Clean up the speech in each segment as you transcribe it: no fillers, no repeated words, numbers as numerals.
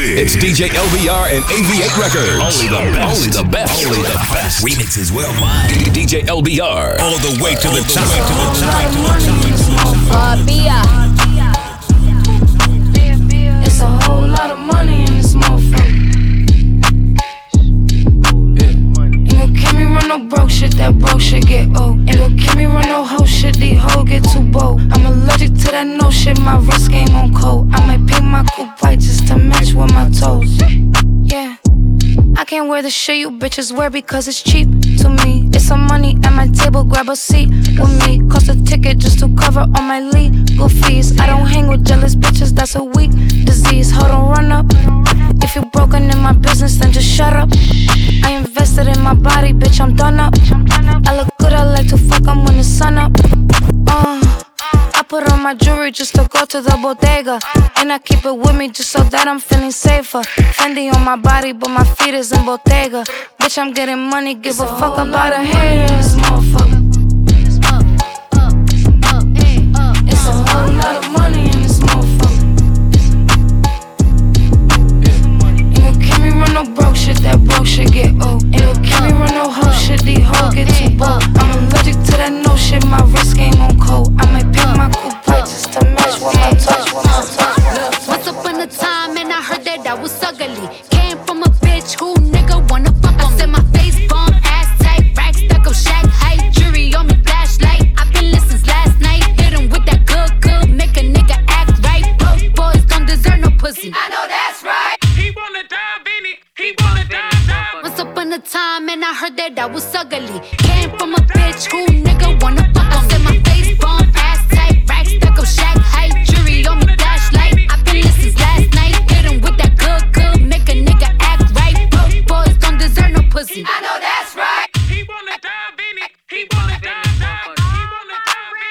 big. It's DJ LBR and AV8 Records. Only the best. Only the best. Only the best. Remixes worldwide. DJ LBR. All the way to the top. It's a whole lot of money in this motherfucker. Ain't gon' keep me run no broke shit. That broke shit get old. Ain't gon' keep me run no hoe shit. These hoes get too bold. I'm allergic to that no shit. My wrist game on cold. I might paint my coupe white just to match with my toes. Yeah, I can't wear the shit you bitches wear because it's cheap to me. It's some money at my table, grab a seat with me. Cost a ticket just to cover all my legal fees. I don't hang with jealous bitches, that's a weak disease. Hold on, run up. If you're broken in my business, then just shut up. I invested in my body, bitch, I'm done up. I look good, I like to fuck, I'm when the sun up. I put on my jewelry just to go to the bodega. And I keep it with me just so that I'm feeling safer. Fendi on my body, but my feet is in Bottega. Bitch, I'm getting money, give it's a fuck about a hater. It's a whole lot of money in this motherfucker. Ain't gon' keep me run no broke shit, that broke shit get old. Ain't gon' keep me run no hoe shit, these hoes get too bold. I'm allergic to that no shit, my wrist game on cold. I might pick my coupe just to match what my touch, what my touch. Look, once upon a time and I heard that I was ugly. Came from a bitch who nigga wanna fuck on me. I said my face bomb, ass tight, rack stuck up, shack height, jewelry on me, flashlight. I've been lit since last night, hit him with that good, good, make a nigga act right. Broke boys don't deserve no pussy. I know that's right. He wanna dive in it, he wanna dive. Once upon a time and I heard that I was ugly. Came from a bitch who nigga wanna fuck on me. I said my face bomb, ass tight, rack stuck up, shack height, jewelry on me, flashlight. I've been lit since last night, hit him with that good, good, make a nigga act right. Broke boys don't deserve no pussy. I know that's right. He wanna dive in it. He wanna dive in it. He wanna dive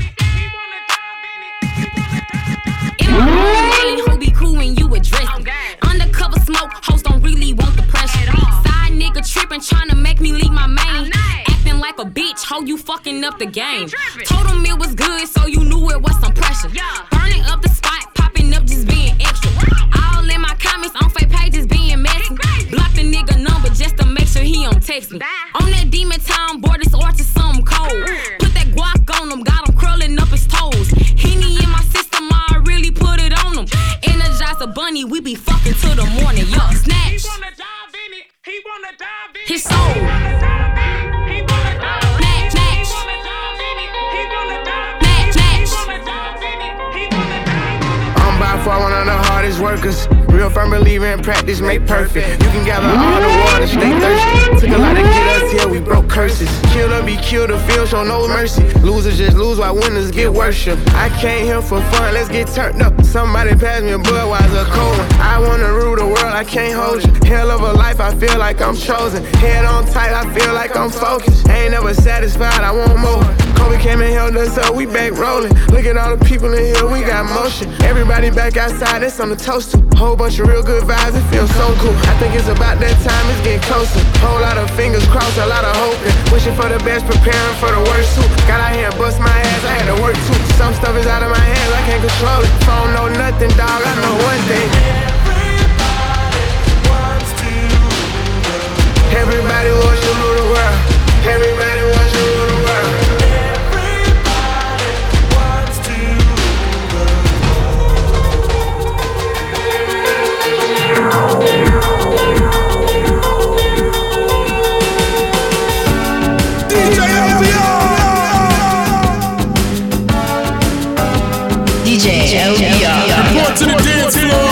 in it. He wanna dive in it. He wanna dive in it. He wanna dive in it. It won't really who be cool when you address it. Undercover smoke, hoes don't really want the pressure. Side nigga tripping, tryna make me leave my main. Like a bitch, ho, you fucking up the game. Told him it was good, so you knew it was some pressure. Yeah. Burning up the spot, popping up, just being extra. Wow. All in my comments on fake pages, being messy. Block the nigga number just to make sure he don't text me. Bye. On that demon time, board this arch is something cold. Put that guac on him, got him curling up his toes. Henny in my system, I really put it on him. Energize a bunny, we be fucking till the morning. Yo, snatch. He wanna dive in it. He wanna dive in it. His soul. For one of the hardest workers. Real firm believer in practice, make perfect. You can gather all the water, stay thirsty. Took a lot to get us here, we broke curses. Kill or be killed, the field show no mercy. Losers just lose while winners get worship. I came here for fun, let's get turned up. Somebody pass me a Budweiser, cold one. I wanna rule the world, I can't hold you. Hell of a life, I feel like I'm chosen. Head on tight, I feel like I'm focused. I ain't never satisfied, I want more. We came and held us up, we back rolling. Look at all the people in here, we got motion. Everybody back outside, that's on the toaster. Whole bunch of real good vibes, it feels so cool. I think it's about that time, it's getting closer. Whole lot of fingers crossed, a lot of hoping. Wishing for the best, preparing for the worst too. Got out here and bust my ass, I had to work too. Some stuff is out of my hands, I can't control it. Phone know nothing, dog, I know one thing. Everybody wants to rule the world. Everybody wants to rule the world. DJ LBR. Report to the dance floor.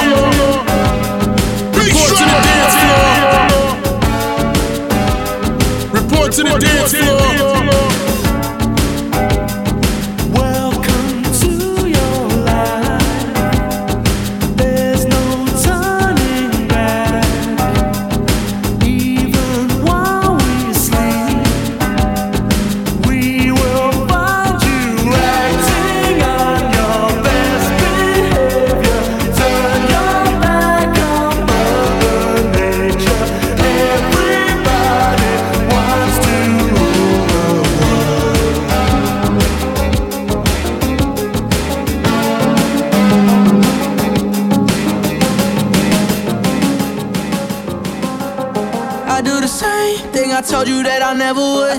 the same thing. I told you that I never would. I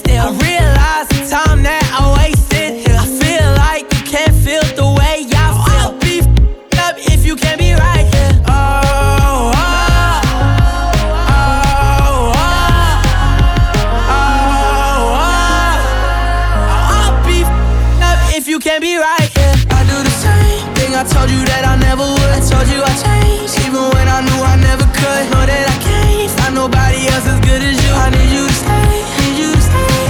still. I realize the time that I wasted here. I feel like you can't feel the way I feel. I'll be f***ed up if you can't be right here. Can't be right, yeah. I do the same thing. I told you that I never would. I told you I changed, even when I knew I never could. Know that I can't find nobody else as good as you. I need you to stay, need you to stay.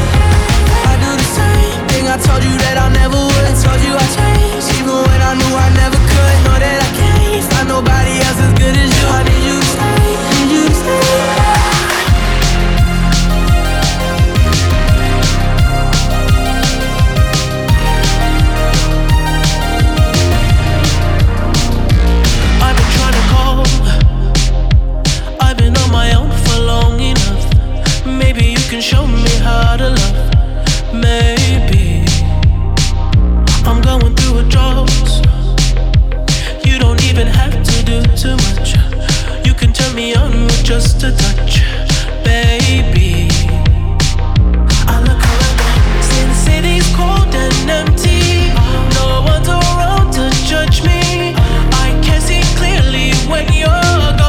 I do the same thing. I told you that I never would. I told you I changed, even when I knew I never could. Know that I can't find nobody else as good as you. I need you to stay, need you to stay. Can show me how to love. Maybe I'm going through a drought. You don't even have to do too much. You can turn me on with just a touch, baby. I look around, since city's cold and empty, no one's around to judge me. I can see clearly when you're gone.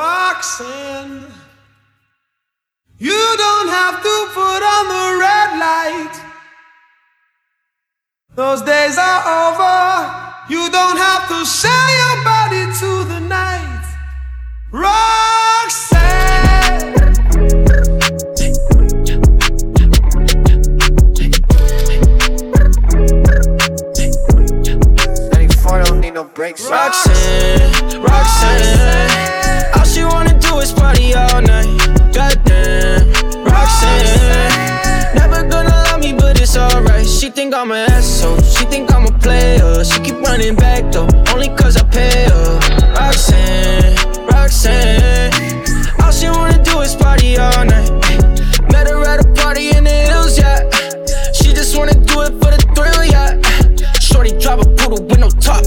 Roxanne. She think I'm an asshole, she think I'm a player. She keep running back though, only cause I pay her. Roxanne, Roxanne. All she wanna do is party all night. Met her at a party in the hills, yeah. She just wanna do it for the thrill, yeah. Shorty drive a poodle with no top.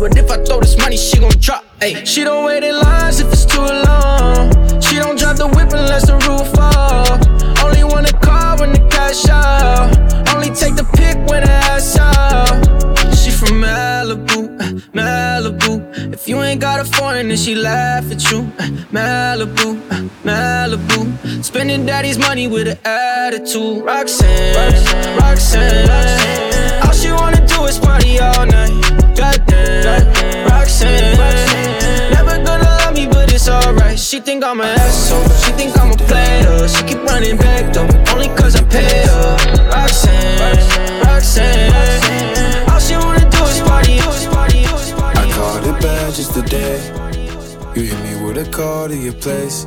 But if I throw this money, she gon' drop. Ay. She don't wait in lines if it's too long. She don't drive the whip unless the roof fall. Only wanna call when the cash out. Only take the pick when the ass out. She from Malibu, Malibu. If you ain't got a foreign, then she laugh at you. Malibu, Malibu. Spending daddy's money with an attitude. Roxanne, Roxanne, Roxanne, Roxanne. All she wanna do is party all night. Goddamn, Roxanne, Roxanne. Never gonna love me, but it's alright. She think I'm an asshole, she think I'm a player. She keep running back though, only cause I pay her. Roxanne, Roxanne. All she wanna do is party. I called it bad just today. You hit me with a call to your place.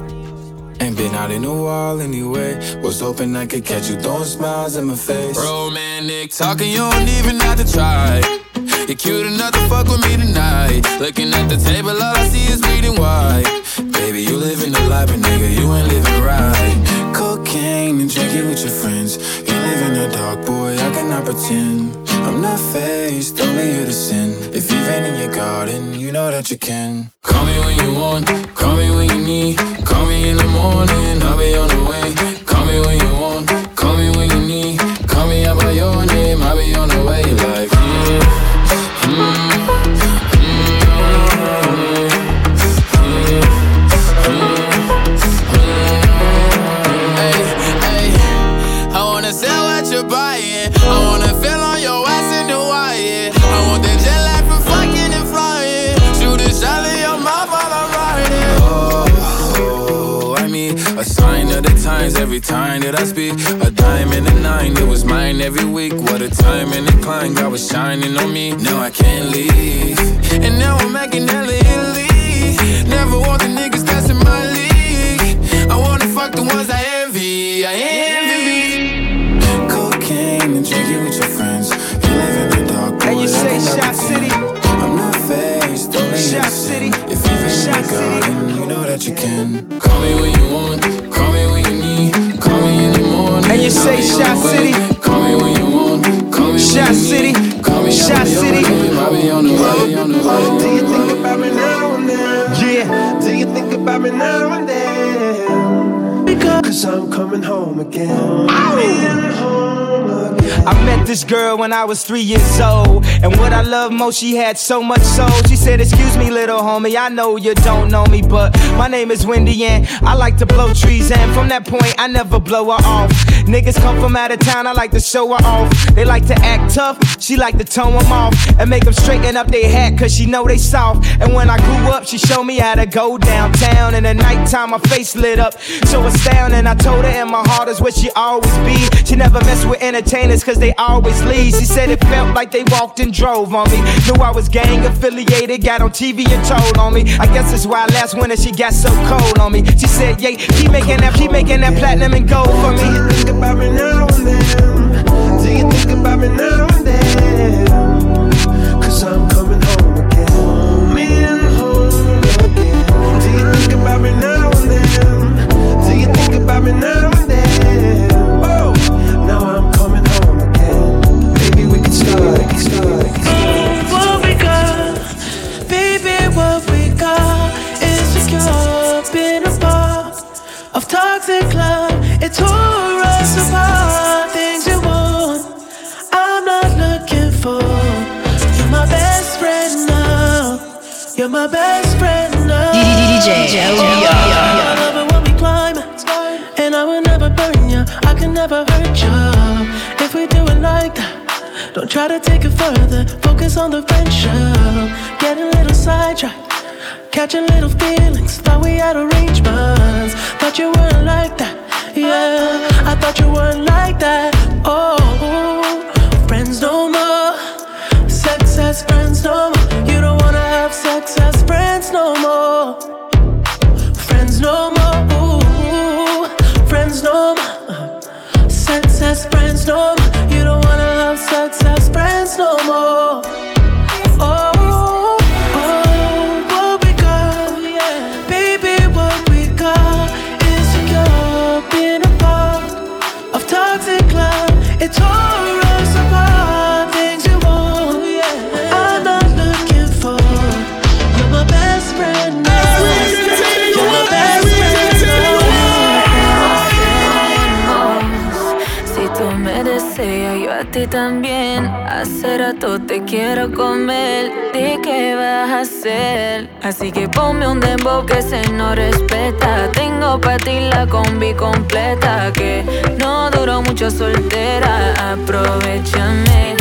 Ain't been out in a while anyway. Was hoping I could catch you throwing smiles in my face. Romantic talking, you don't even have to try. You're cute enough to fuck with me tonight. Looking at the table, all I see is bleeding white. Baby, you living the life, but nigga, you ain't living right. Cocaine and drinking with your friends. You live in the dark, boy, I cannot pretend. I'm not faced, only you to sin. If you've been in your garden, you know that you can. Call me when you want, call me when you need. Call me in the morning, I'll be on the way. Call me when you want, call me when you need. Call me out by your name, I'll be on the way like yeah. Every time that I speak, a dime and a nine, it was mine every week. What a time and a climb, God was shining on me. Now I can't leave, and now I'm making hella Italy. Never want the niggas that's in my league. I wanna fuck the ones I envy, I envy. Cocaine and drinking with your friends. You live in the dark, boy, and you say Shot City. I'm not faced, don't be Shot City. If you've been in the garden, you know that you can. Call me when you want, call me when you need. Call me in the morning. And you say Shot City. Call me when you want. Call me Shot City. Call me Shot City. Do you think about me now and then? Yeah. Do you think about me now and then? Because I'm coming home again. I met this girl when I was 3 years old. And what I love most, she had so much soul. She said, excuse me, little homie, I know you don't know me, but my name is Wendy and I like to blow trees. And from that point, I never blow her off. Niggas come from out of town, I like to show her off. They like to act tough, she like to tone them off. And make them straighten up their hat, cause she know they soft. And when I grew up, she showed me how to go downtown. In the nighttime, my face lit up, so astounding. I told her and my heart is where she always be. She never mess with entertainers, cause they always leave. She said it felt like they walked and drove on me. Knew I was gang affiliated, got on TV and told on me. I guess that's why last winter she got so cold on me. She said, yeah, keep making that platinum and gold for me. Do you think about me now and then? Do you think about me now and then? Cause I'm coming home again. Me and home again. Do you think about me now and then? Do you think about me now and then? Oh, now I'm coming home again. Baby, we can start, we can start. Toxic love, it tore us apart. Things you want, I'm not looking for. You're my best friend now. You're my best friend now. DJ LBR. Love it when we climb, and I will never burn you. I can never hurt you. If we do it like that, don't try to take it further. Focus on the friendship. Get a little sidetracked. Catching little feelings, thought we had arrangements. Thought you weren't like that, yeah. I thought you weren't like that, oh. Friends no more, sex as friends no more. You don't wanna have sex as friends no more. Friends no more, ooh. Friends no more, sex as friends no more. You don't wanna a ti también. Hace rato te quiero comer. ¿De qué vas a hacer? Así que ponme un dembow que se no respeta. Tengo pa' ti la combi completa. Que no duró mucho soltera. Aprovechame.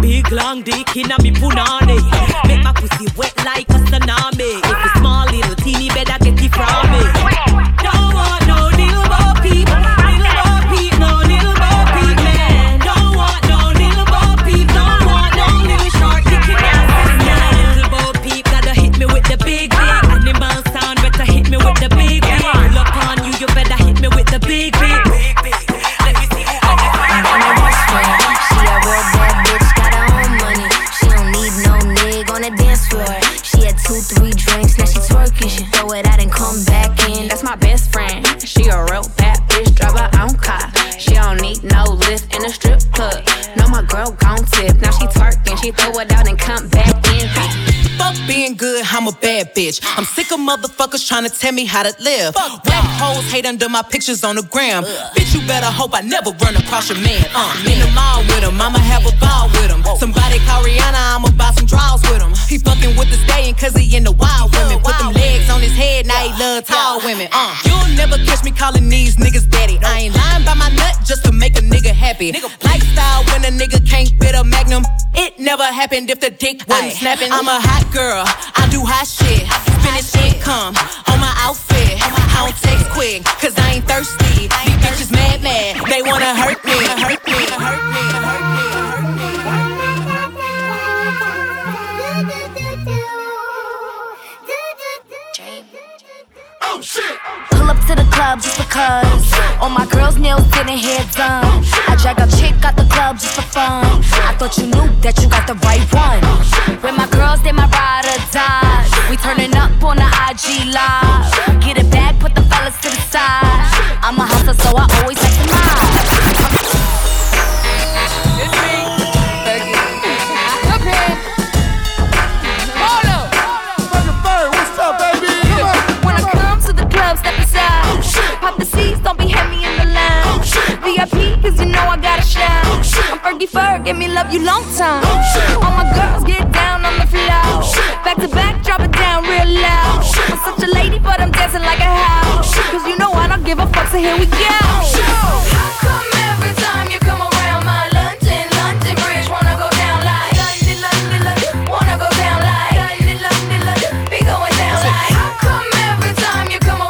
Big long dick inna me punani, make my pussy wet like a tsunami. don't tip. Now she twerking, she throw it out and come back in. Fuck being good, I'm a bad bitch. I'm sick of motherfuckers trying to tell me how to live. Fuck whack hoes hate under my pictures on the gram. Bitch, you better hope I never run across your man. In the mall with him, I'ma have a ball with him. Somebody call Rihanna, I'ma buy some draws with him. He fucking with the staying cause he in the wild women. Put them legs on his head, now he love tall women. You'll never catch me calling these niggas daddy. I ain't lying by my nut just to make a nigga happy. Lifestyle when a nigga can't fit a magnum. It never happened if the dick wasn't snapping. I'm a hot girl, I do hot shit. Finish income on my outfit. I don't text quick, cause I ain't thirsty. These bitches mad. They wanna hurt me. Oh shit! Pull up to the club just because. All my girls' nails getting hair done. I drag a chick out the club just for fun. I thought you knew that you got the right one. With my girls, they my ride or die. We turning up on the IG live. Get it back, put the fellas to the side. I'm a hustler, so I always like to mob. Don't be heavy in the line. VIP, cause you know I gotta shine. I'm Fergie Ferg, give me love you long time. All my girls get down on the floor. Back to back, drop it down real loud. I'm such a lady, but I'm dancing like a house. Cause you know I don't give a fuck, so here we go. How come every time you come around my London Bridge wanna go down like London, wanna go down like London, be going down like. How come every time you come around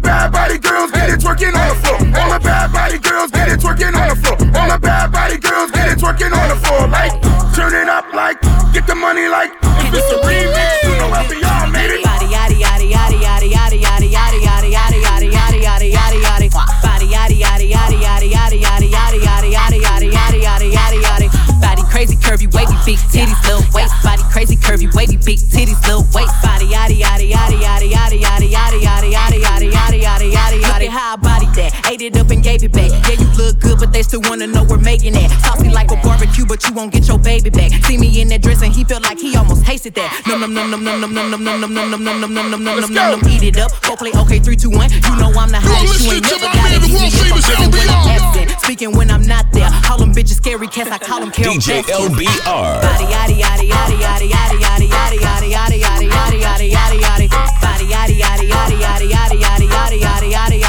bad body girls get it twerking on the floor. All the bad body girls get it twerking on the floor. All the bad body girls get it twerking on the floor. Like, turn it up like, get the money like. If it's a remix, you know LBR made it. Body yaddy yaddy yaddy yaddy yaddy yaddy yaddy yaddy yaddy yaddy yaddy yaddy yaddy yaddy. Body yaddy yaddy yaddy yaddy yaddy yaddy yaddy yaddy yaddy yaddy yaddy yaddy yaddy yaddy. Body crazy curvy wavy big titties little waist. Body crazy curvy wavy big titties little waist. Body yaddy yaddy yaddy yaddy yaddy yaddy yaddy yaddy yaddy yaddy. How I bodied that, ate it up and gave it back. Yeah, you look good, but they still wanna know we're making that. Saucy like a barbecue, but you won't get your baby back. See me in that dress and he felt like he almost tasted that. Num num num num num num num num num num num num num num num num num. Eat it up, go play okay 3, 2, 1. You know I'm the hottest, you ain't never got it. Speaking when I'm absent, speaking when I'm not there. Call them bitches scary cats, I call them Carol Jackson. DJ LBR. Body yaddy yaddy yaddy yaddy yaddy yaddy yaddy yaddy yaddy yaddy yaddy yaddy yaddy yaddy. Body yaddy yaddy yaddy yaddy yaddy yaddy yaddy yaddy yaddy yaddy.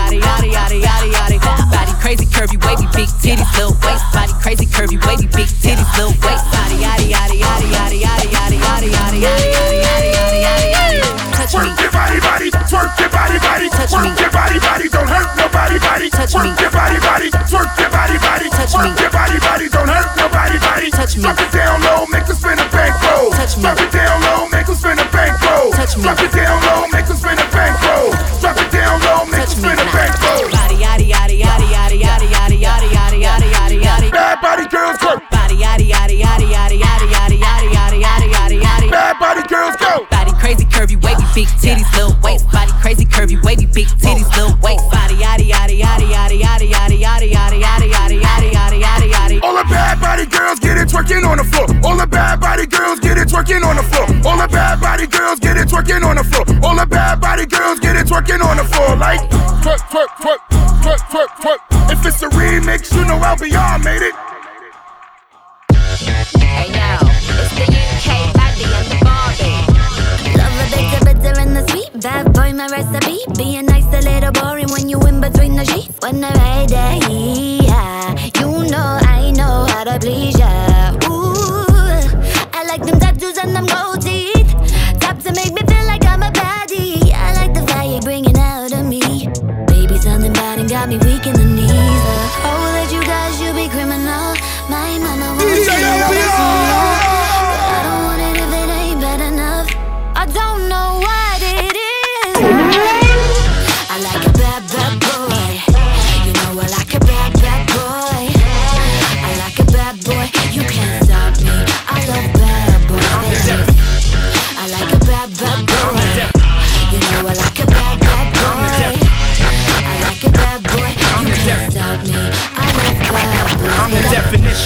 Yaddy, yaddy, yaddy, yaddy. Body crazy, curvy, wavy, big titties, little waist. Body crazy, curvy, wavy, big titties, little waist. Body yaddy, yaddy, yaddy, yaddy, yaddy, yaddy, yaddy, yaddy, yaddy, yaddy, yaddy, yaddy, yaddy. Touch me. Work your body, body. Work your body, body. Touch me. Work your body, body. Don't hurt nobody, body. Touch me. Work your body, body. Work your body, body. Touch me. Work your body, body. Don't hurt nobody, body. Touch me. Drop it down low, make them spin a bankroll. Touch me. Drop it down low, make them spin a bankroll. Touch me. Drop it down low, make them spin a bankroll. Drop it down low, make them spin a bankroll. Body, yaddy, yaddy, yaddy, yaddy, yaddy, yaddy, yaddy, yaddy, yaddy, yaddy, yaddy. Bad body girls go. Body, yaddy, yaddy, yaddy, yaddy, yaddy, yaddy, yaddy, yaddy, yaddy, yaddy, yaddy. Bad body girls go. Body crazy, curvy, wavy, big titties, little waist. Body crazy, curvy, wavy, big titties, little waist. Body, yaddy, yaddy, yaddy, yaddy, yaddy, yaddy, yaddy, yaddy, yaddy, yaddy, yaddy, yaddy, yaddy, yaddy. All the bad body girls get it twerking on the floor. All the bad body girls get it twerking on the floor. All the bad body girls get it twerking on the floor. All the bad body girls get it twerking on the floor. Like twerk, twerk, twerk, twerk, twerk, twerk. If it's a remix, you know LBR made it. Hey yo, it's the UK body on the body. Love a bitter, bitter and the sweet. Bad boy, my recipe. Being nice, a little boring when you in between the sheets. When I ride that heat, yeah, you know I know how to please ya. Ooh, I like them tattoos and them gold teeth. Tops that make me feel like I'm a baddie. I like the fire you're bringing out of me. Baby, something bad and got me weak in the knees. Oh, that you guys, you be criminal. My mama wants to know what's going on, but I don't want it if it ain't bad enough. I don't know what it is. I like a bad, bad boy. You know I like a bad, bad boy. I like a bad boy. You can't stop me. I love bad boys. I like a bad, bad boy.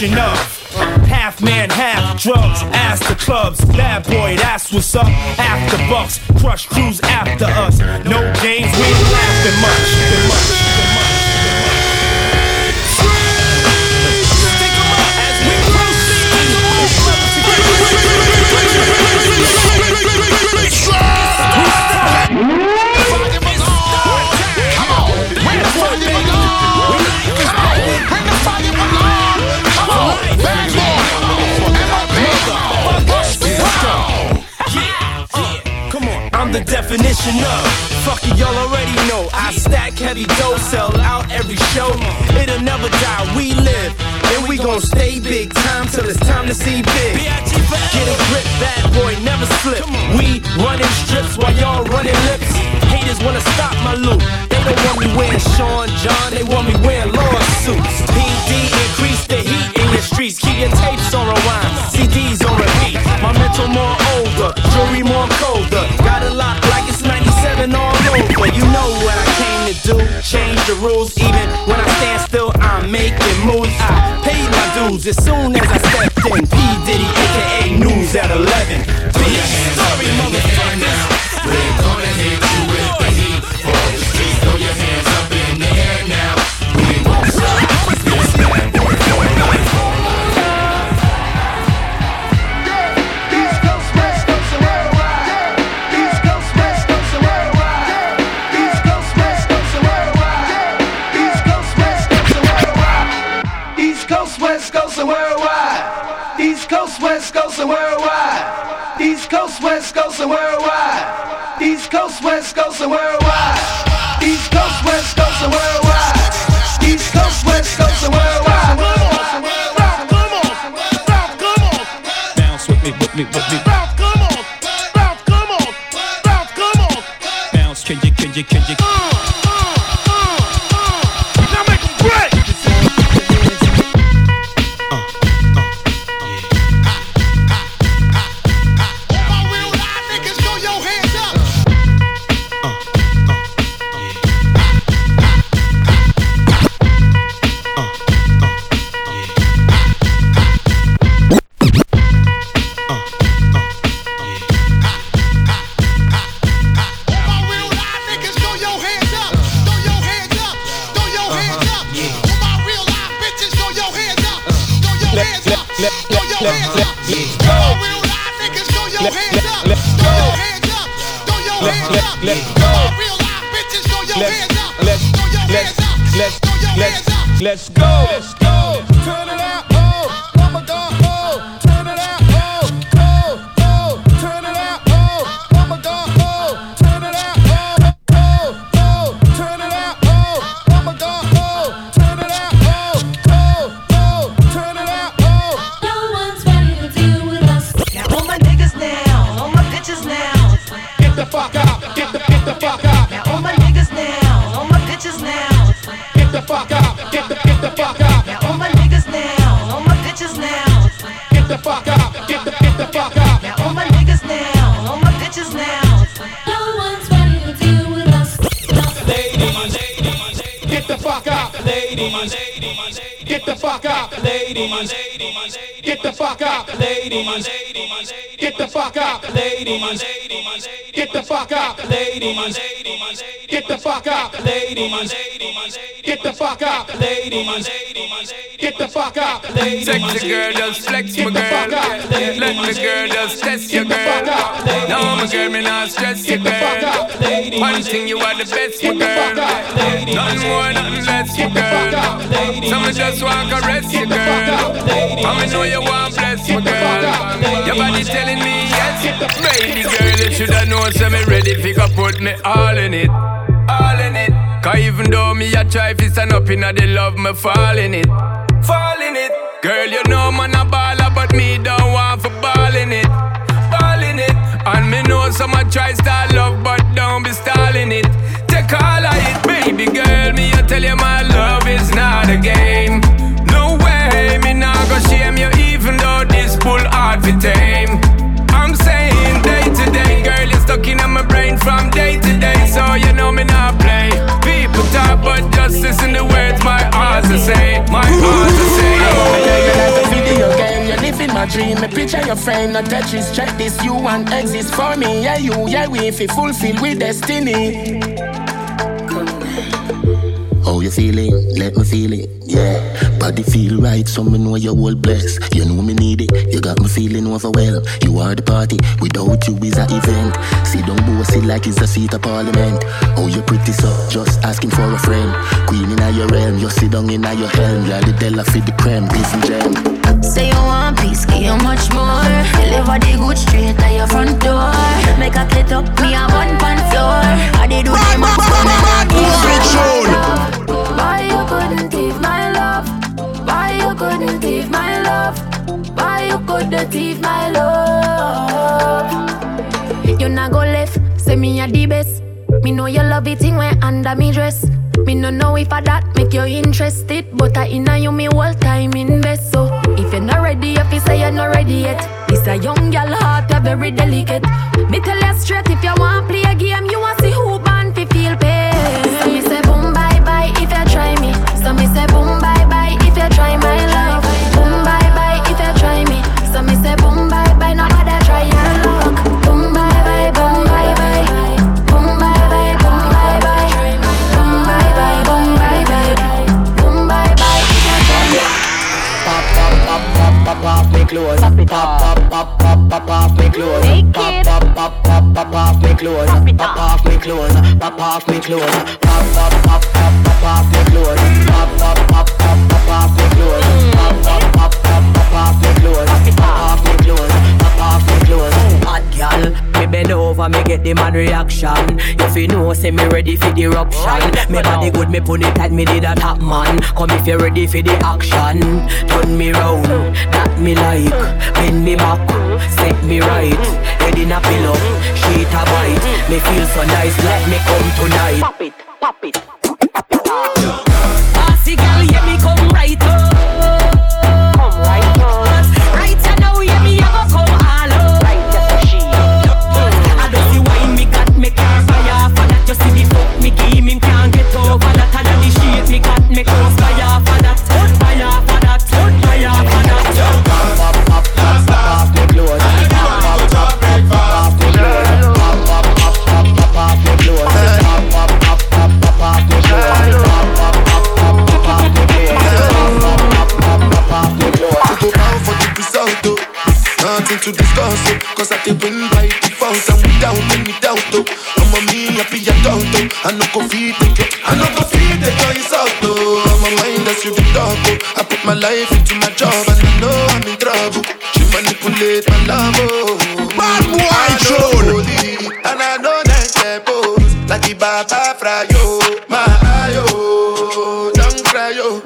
definition of half man, half drugs, ass to clubs. Lab boy, that's what's up. After bucks, crush crews after us. No games, we ain't laughing much. As we proceed. The definition of fuck it, y'all already know. I stack heavy dough, sell out every show. It'll never die, we live, and we gon' stay big time till it's time to see big. Get a grip, bad boy, never slip. We running strips while y'all running lips. Haters wanna stop my loot. They don't want me wearing Sean John, they want me wearing lawsuits. PD increase the heat in your streets. Keep your tapes on rewind, CDs on repeat. My mental more older, jewelry more colder. Got a lot like it's 97 all over. You know what I came to do, change the rules. Even when I stand still, I'm making moves. I paid my dues as soon as I stepped in. P. Diddy, a.k.a. News at 11. Put your hands up in the air now. We're gonna hit you with the heat. For the streets, throw your hands up in the air now. We won't stop. This bad boy going on. Worldwide, East Coast, West Coast, and worldwide. East Coast, West Coast, and worldwide. East Coast, West Coast, and worldwide. East Coast, West Coast, and worldwide. Rock, come on, rock, come on. Bounce with me, with me, with me. Rock, come on, rock, come on, rock, come on. Bounce, can you? Now make 'em break. Let's go. Let's go. Turn it out. Oh, mama gone. Oh, turn it out. Oh, oh, turn it out. Oh, mama gone. Oh, turn it out. Oh, oh, turn it out. Oh, mama gone. Oh, turn it out. Oh, oh, turn it out. Oh, no one's ready to deal with us. Now all my niggas now, all my bitches now. Get the fuck out. Get the fuck out. Now all my niggas now, all my bitches now. Get the fuck out. Ladies, get the fuck up, ladies. Get the fuck up, ladies. Get the fuck up, ladies. Get the fuck up, ladies. Get the fuck up, ladies. Get the fuck up, ladies. Get the fuck up, ladies. Sexy girl, just flex my girl. Let my girl just test your girl. No, my girl, me not stress your girl. One thing you are the best, my girl. Nothing more, nothing less, my girl. Some just want to caress your girl. I know you want bless your girl. Your body telling me yes. Baby girl, you shoulda known, so me ready. Pick up, put me all in it, all in it. 'Cause even though me a try fi stand up inna the love, me fall in it, fall in it. Girl, you know man a baller, but me don't want for ball in it, ball in it. And me know some a try style love, but don't be stalling it. Take all of it, baby girl. Me a tell you my love is not a game. No way, me not go shame you, even though this bull hard to tame. I'm saying day to day, girl, it's stuck in my brain from day to day. So you know me not play. People talk, but just listen to words my eyes are saying. My eyes are saying. dream. Me picture your friend, not Tetris. Check this, you and exist for me. Yeah, you, yeah, we if you fulfill with destiny. How you feeling? Let me feel it, yeah. Body feel right, so me know you're all blessed. You know me need it, you got me feeling overwhelmed. You are the party, without you is an event. See don't bossy like it's a seat of parliament. Oh, you pretty so, just asking for a friend. Queen in your realm, you sit down in your helm. Like the Della fit the creme, peace and gem. Say you want peace, give you much more. Deliver the good straight at your front door. Make a clit up, me a one-pan floor. I did do them up, man, why you couldn't give my love? Why you couldn't give my love? Why you couldn't give my love? You na go left, say me a the best. Me know you love it in when under me dress. Me no know if I that make you interested, but I inna you me all time invest. So if you're not ready, if you say you're not ready yet, this a young girl heart a very delicate. Me tell you straight, if you want play a game, you want see who born fi feel pain. So me say boom bye. If you try me, so me say boom bye bye. If you try my love, boom bye bye. If you try me, so me say boom bye bye. No other try your luck. Boom bye bye, boom bye bye, boom bye bye, boom bye bye, boom bye bye, boom bye bye, boom bye bye. If you try me, pop pop pop pop pop pop me close. Pop pop pop pop pop pop me close. Pop pop pop pop pop pop me close. Pop off me close. Pop off me close. Pop pop pop pop. Pop me close, pop me close, pop me close, pop me close, pop me close. Hot girl, me bend over, me get the man reaction. If you know, say me ready for the eruption. Me body good, me put it tight, me did a top man. Come if you ready for the action. Turn me round, that me like. Bend me back, set me right. Head in a pillow, sheet a bite. Me feel so nice, like me come tonight. Pop it, pop it. Bossy girl, yeah, me come right up. Come right up. Right now, yeah, me a go come all up. Right as a she. I don't see why me got me car fire. For that you see the fuck me give him can't get over. That all of the shit me got me close fire. For that, fire for that, fire for that. Pop, pop, pop, pop, me close. Pop, pop, pop, pop, me close. Pop, pop, pop, pop, pop, me close. Pop, pop, pop, pop, pop, me close. Nothing to discuss, oh, cause I can win by default. And without any doubt, oh, I'm a me, I be a doubt, oh. I no go feed the girl, I no go feed the girl, it's out, oh. I'm a mind that's really dark, oh. I put my life into my job and I know I'm in trouble. She manipulate my love, oh. Bad boy, I know holy, and I know that they pose. Like the Baba Fra, yo, my ayo, oh, don't cry, yo.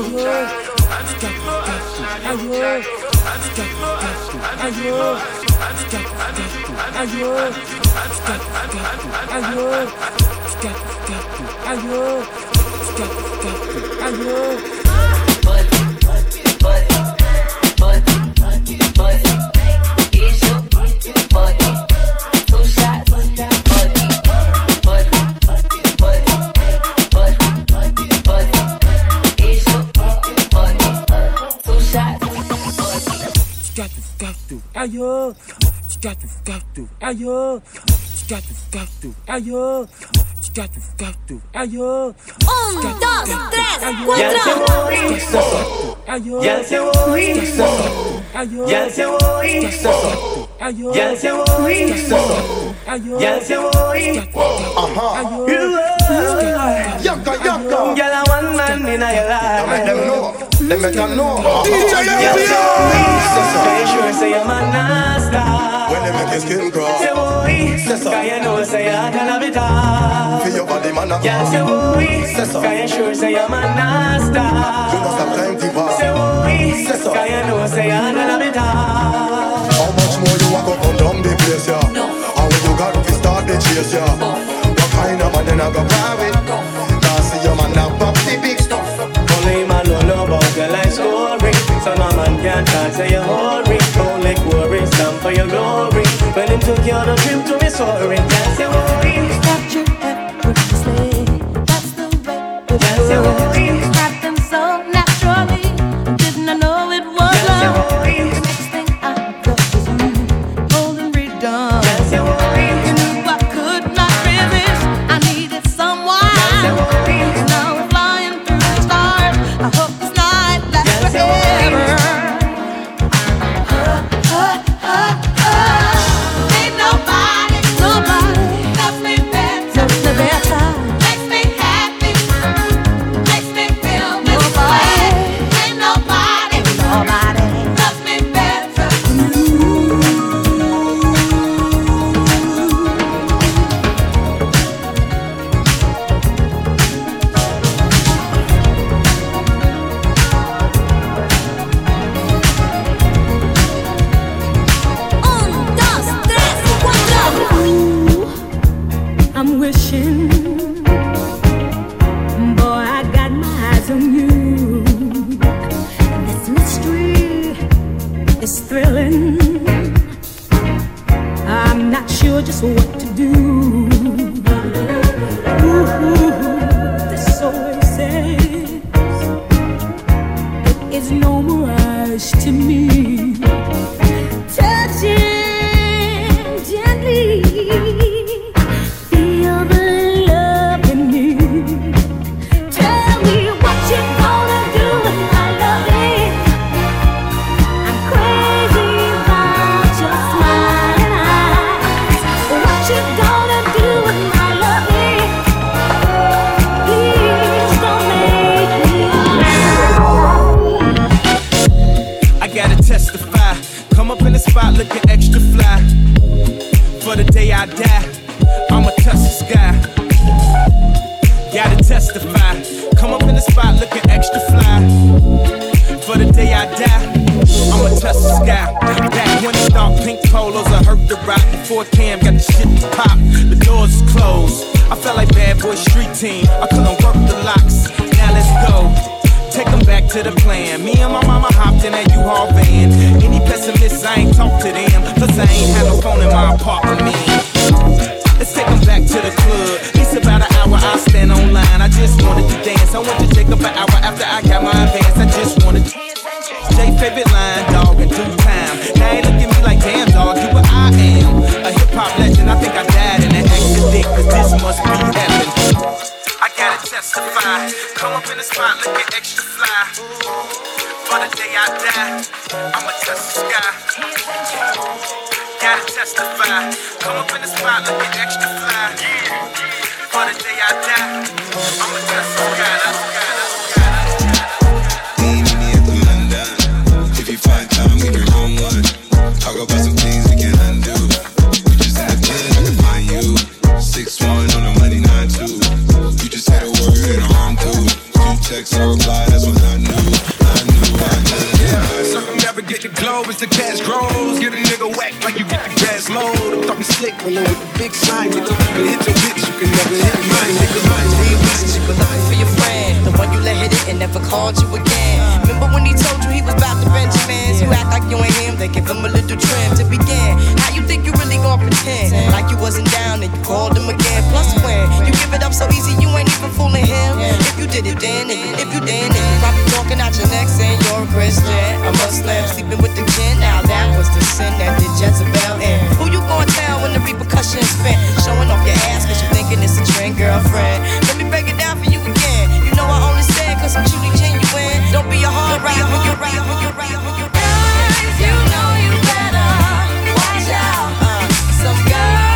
Ayo, got to, ayo, got to, ayo, got to, ayo. 1, 2, 3, 4. Ayo. Let me come know. DJ LBR. Say I'm a nasty. When they make your skin crawl. Say you know say I can't be tough. Feel your body man up. Yeah, say sure say I'm a nasty. You must have time to pass. Say you know say I can't be tough. How much more you walk up and down the place, yeah? How you got to start the chase, yeah? What kind of man I got private? Can't see your man up pop the big stuff. Only man who know about your life story. So no man can't talk to your hurry. Don't like worry, stand for your glory. When him took you on a trip to his story. That's your worry. Stop your head, put your sleigh. That's the way it that's your worry. Strap them so naturally. Didn't I know it was that's love? That's your worry. The next thing I got was you, bold and redone. That's your worry. You knew I could not resist. I needed someone. That's your worry. Now we're flying through the stars. I hope it's not like that's forever. Ain't nobody loves me better. Makes me happy. Makes me feel this way. Ain't nobody loves me better. Ooh, I'm wishing, boy, I got my eyes on you. This mystery is thrilling. I'm not sure just what to do. Ooh, the soul says it is no mirage to me. Touching. Feel the love in me. Tell me what you gonna do when I love it. I'm crazy about your smiling eyes. What you gonna do when I love it? Please don't make me laugh. I gotta testify. Come up in the spot looking extra fly. For the day I die, I'ma touch the sky. Gotta testify. Come up in the spot looking extra fly. For the day I die, I'ma touch the sky. Back when it thought pink polos, I hurt the rock. Before Cam got the shit to pop, the doors is closed. I felt like bad boy street team. I couldn't work the locks. Now let's go. Take them back to the plan. Me and my mama hopped in that U-Haul van. Any pessimists, I ain't talk to them. Plus I ain't had no phone in my apartment. Let's take them back to the club. It's about an hour, I stand online. I just wanted to dance. I wanted to take up an hour after I got my advance. I just wanted to Jay favorite line, dog, in due time. Now ain't look at me like, damn, dog, you what I am. A hip-hop legend, I think I died in an accident. Cause this must be heaven. Testify. Come up in the spot looking extra fly. For the day I die, I'ma touch the sky. Gotta testify. Come up in the spot looking extra fly. For the day I die, I'ma touch the sky. Meet me at the London. If you find time, we can roam one. Talk about some things we can undo. We just have kids, we can find you. 6-1 on the money, 9-2. You just had a word and I'm cool. You text or reply, that's what I know. be slick, along with the big sign, nigga. But hit your bitch, you can never hit mine, nigga. You were looking for your friend, the one you let hit it and never called you again. Remember when he told you he was about to Benjamins? You act like you ain't him, they give him a little trim to begin. How you think you really gon' pretend like you wasn't down and you called him again? Plus when you give it up so easy, you ain't even fooling him. If you did it then, if you didn't, probably talking out your neck saying you're a Christian, a Muslim, sleeping with the gin. Now that was the sin that did Jezebel in. Who you gon' tell when the repercussions spent? Showing off your ass cause you thinking it's a trend, girlfriend. Let me break it down for you again. You know I only say it cause I'm truly genuine. Don't be a hard ride when you're right, when you're right, when you're right. Guys, you know you better watch out. Some girls are only about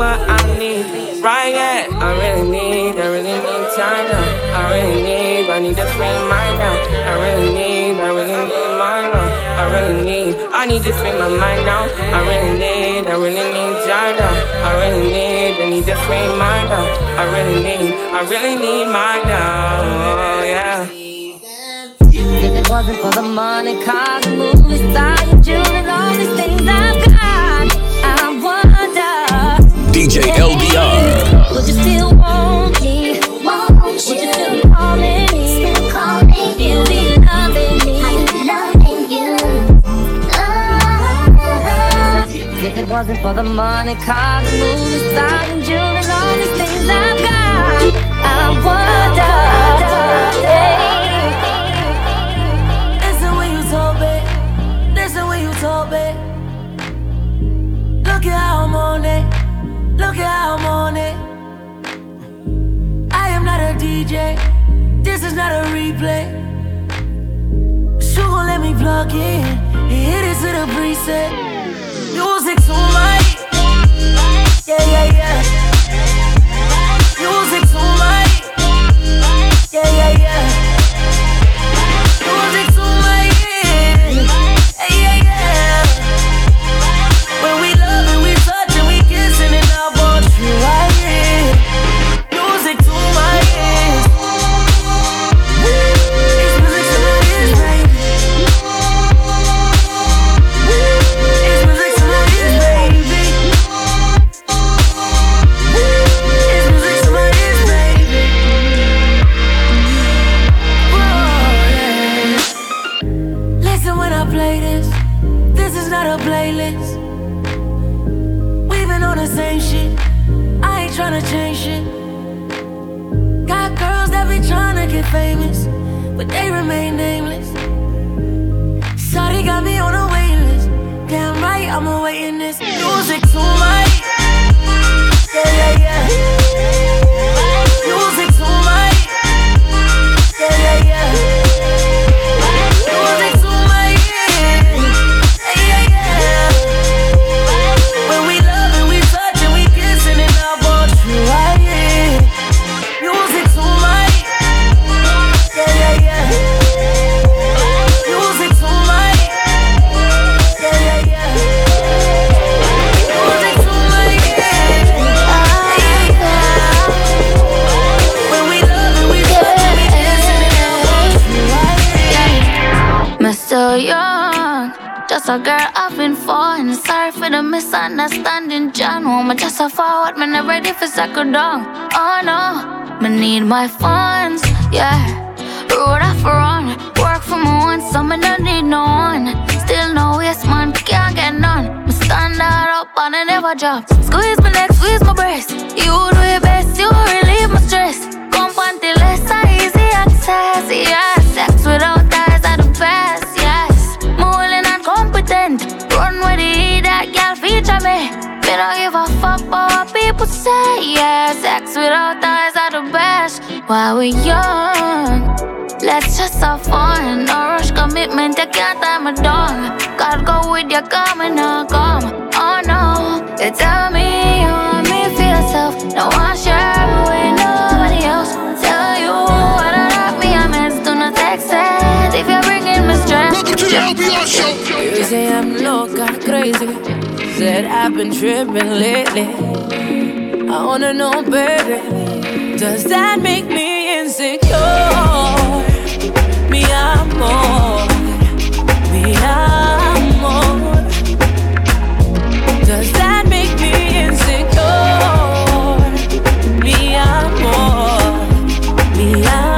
what I need right yet. I really need time now. I need to free my mind. I really need mine now. I need to free my mind now. I really need time now. I need to free my mind now. I really need mine now. Yeah. If it wasn't for the money, cars, and movie stars, and jewelry, all these things I've got, I wonder, DJ LBR, would you still want me? Would you still call me? You'll be loving me. If it wasn't for the money, cars, and movie stars, and jewelry, all these things I've got, I wonder. Hey. Look at how I'm on it, look at how I'm on it. I am not a DJ, this is not a replay. She gon' let me plug in and hit it to the preset. Music's on my, yeah. Music's on my, yeah. Music's on my, yeah. When we love and we touch and we kissing and I want you right here. Music to my ears. It's music to my ears, baby. It's music to my ears, baby. It's music to my ears, baby. Whoa, yeah. Listen when I play this. This is not a playlist. On the same shit, I ain't tryna change shit. Got girls that be tryna get famous, but they remain nameless. Shawty got me on a waiting list. Damn right, I'ma wait in this. Music to my, yeah. Music to my, yeah. So girl, I've been falling. Sorry for the misunderstanding, John. Woman, just a forward, man, I'm ready for second down. Oh no, I need my funds, yeah. Road off run, work for my own, so I don't need no one. Still no waste, man, can't get none. I stand up and I never drop. Squeeze my neck, squeeze my breast. You do your best, you relieve my stress. Come on till it's easy access, yeah. Sex without ties are the best. Run with it, that girl feature me. We don't give a fuck about what people say, yeah. Sex without ties are the best. While we young, let's just have fun. No rush commitment, you can't tie me down. God go with you, come and not come. Oh no, you tell me you want me for yourself. No one share with nobody else. Tell you what I love me, I meant to not text it. If you're bringing me stress, you say I'm loca, crazy. Said I've been tripping lately. I wanna know, baby, does that make me insecure? Mi amor, mi amor. Does that make me insecure? Mi amor, mi amor.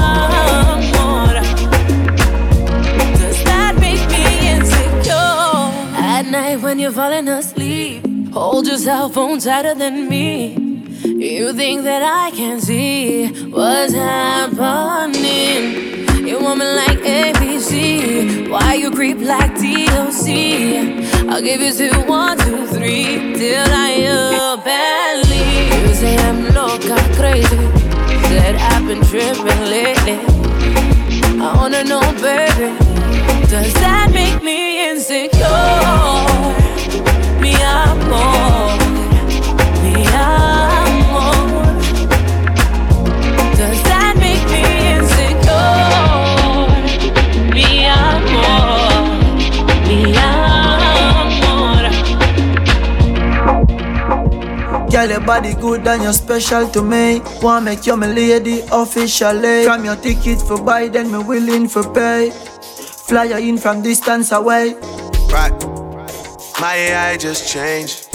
When you're falling asleep, hold your cell phone tighter than me. You think that I can see what's happening. You want me like ABC, why you creep like TLC? I'll give you 2, 1, 2, 3 till I badly. You say I'm loca, crazy. Said I've been tripping lately. I wanna know, baby, does that make me insecure? Mi amor, mi amor. Girl, your body good and you're special to me. Wanna make you my lady officially. From your ticket for buy, then me willing for pay. Fly you in from distance away. Right, my AI just changed.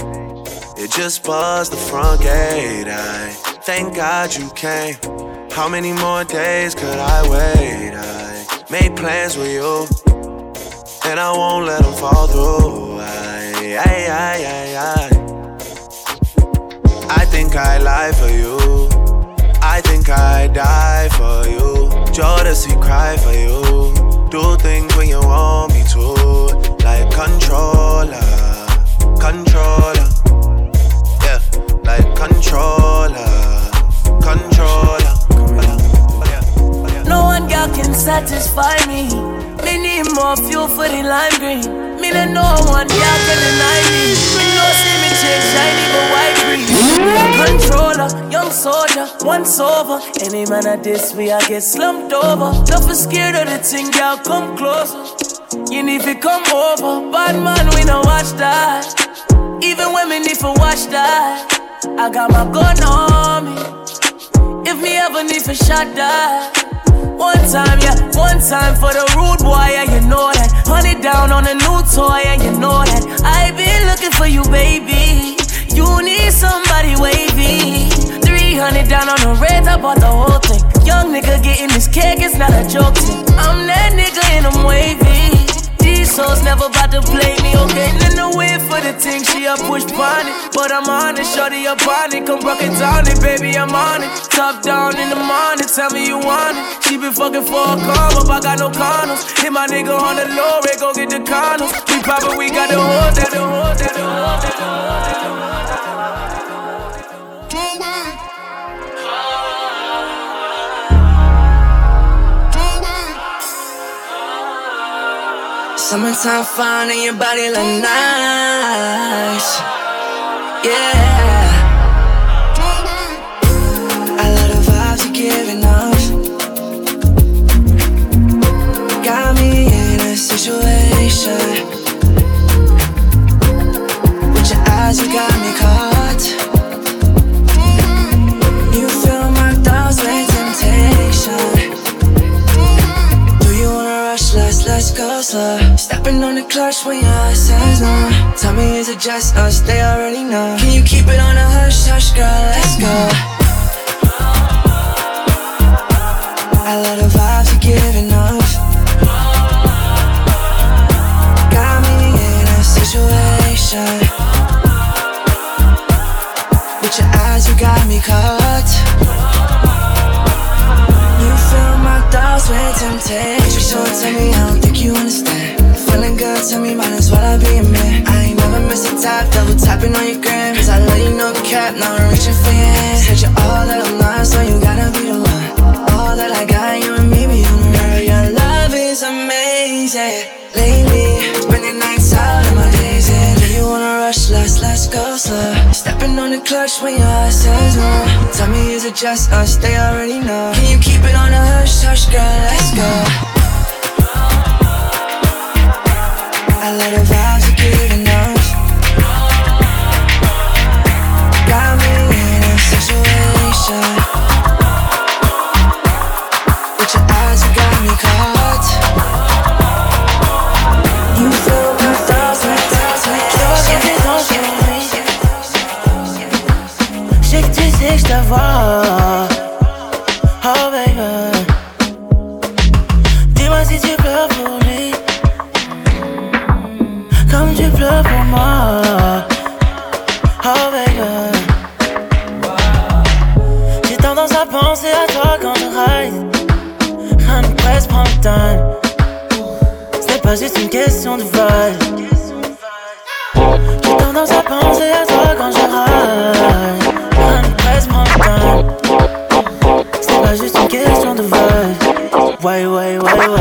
It just buzzed the front gate. I thank God you came. How many more days could I wait? I made plans with you, and I won't let them fall through. I think I lie for you. I think I die for you. Jodeci cry for you. Do things when you want me to. Like controller, controller. Yeah, like controller, controller. No one girl can satisfy me. Me need more fuel for the lime green. Me let no one girl can deny me. Me no see me change shiny but white breeze. Controller, young soldier, once over. Any man at this way I get slumped over. Not for scared of the thing, girl, come closer. You need to come over. Bad man, we don't watch that. Even women need to watch that. I got my gun on me. If me ever need to shot that. One time, yeah, one time for the rude boy, yeah, you know that. Honey down on a new toy, and yeah, you know that. I been looking for you, baby. You need somebody wavy. 300 down on the red, I bought the whole thing. Young nigga getting this cake, it's not a joke. I'm that nigga and I'm wavy. These hoes never about to play me, okay? Then the way for the thing, she a push bonnet. But I'm on it, shorty up on it. Come rock it down it, baby, I'm on it. Top down in the morning, tell me you want it. She been fucking for a come up, I got no condoms. Hit my nigga on the low, red, go get the condoms. We poppin', we got the whole that, the whole that, the whole that, the whole that, the whole that. Summertime fine and your body look nice. Yeah, I love the vibes you're giving off. Got me in a situation. With your eyes, you got me caught. You fill my thoughts with temptation. Do you wanna rush? Let's go slow. Stepping on the clutch when your says no. Tell me, is it just us? They already know. Can you keep it on a hush, hush, girl? Let's go. I love the vibes you're giving off. Got me in a situation. With your eyes, you got me caught. You fill my thoughts with temptation. So tell me, I don't think you understand. Feeling good, tell me, might as well I be a man. I ain't never miss a tap, double tapping on your gram. Cause I let you know the cap, now I'm reaching for your hands. Said you're all that I'm not, so you gotta be the one. All that I got, you and me, girl, your love is amazing. Lately, spending nights out in my days. And do you wanna rush less, let's go slow. Stepping on the clutch when your heart says no. Tell me, is it just us? They already know. Can you keep it on a hush, hush, girl? Let's go. I love the vibes you're giving off. Got me in a situation. Je te vois, oh baby. Dis-moi si tu pleures pour lui, comme tu pleures pour moi, oh baby. J'ai tendance à penser à toi quand je ride. Rien ne presse, prends le temps. C'est pas juste une question de vibe. J'ai tendance à penser à toi quand je ride. C'est pas juste une question de vibe. Ouais, ouais, ouais, ouais.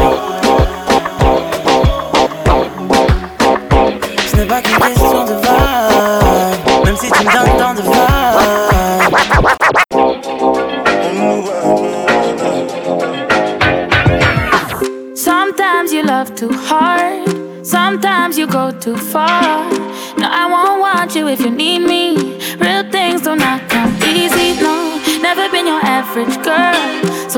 Ce n'est pas qu'une question de vibe. Même si tu me donnes tant de vibe. Sometimes you love too hard. Sometimes you go too far. No, I won't want you if you need me. Real things don't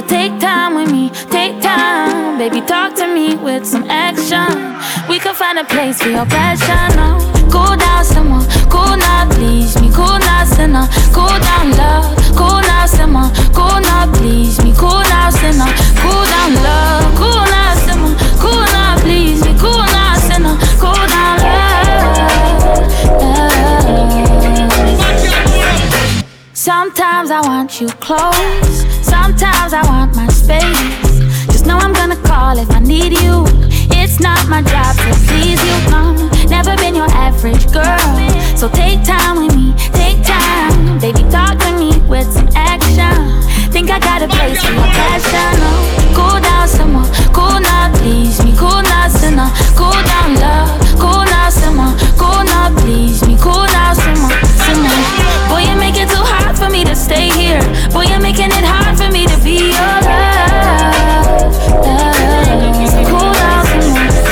So take time with me, take time. Baby, talk to me with some action. We could find a place for your passion. Cool down some more, cool now, please me. Cool now, sinner, cool down, love. Cool now, simmer, cool now, please me. Cool now, sinner, cool down, love. Cool now, simmer, cool now, please me. Cool now, sinner, cool down, love. Sometimes I want you close. Sometimes I want my space. Just know I'm gonna call if I need you. It's not my job to please you. Never been your average girl. So take time with me, take time. Baby, talk to me with some action. Think I got a place for my passion. Cool down some more, cool now, please me. Cool now, sinner, cool down, love. Cool now, simmer, cool now, please me. Cool now, simmer, simmer. Boy, you make it too hard for me to stay here. Boy, you're making it hard for me to be your love, love. So cool down, simmer, simmer.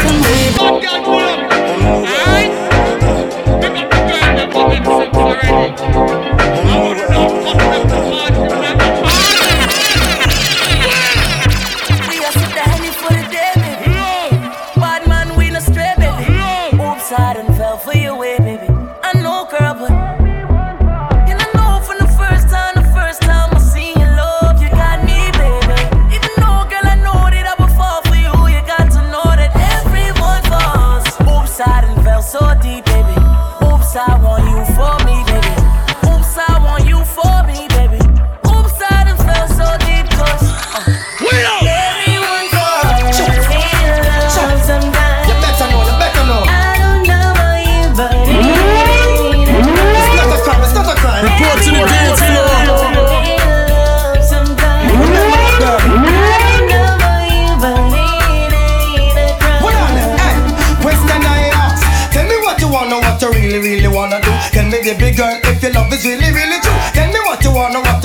Baby girl, if your love is really, really true, tell me what you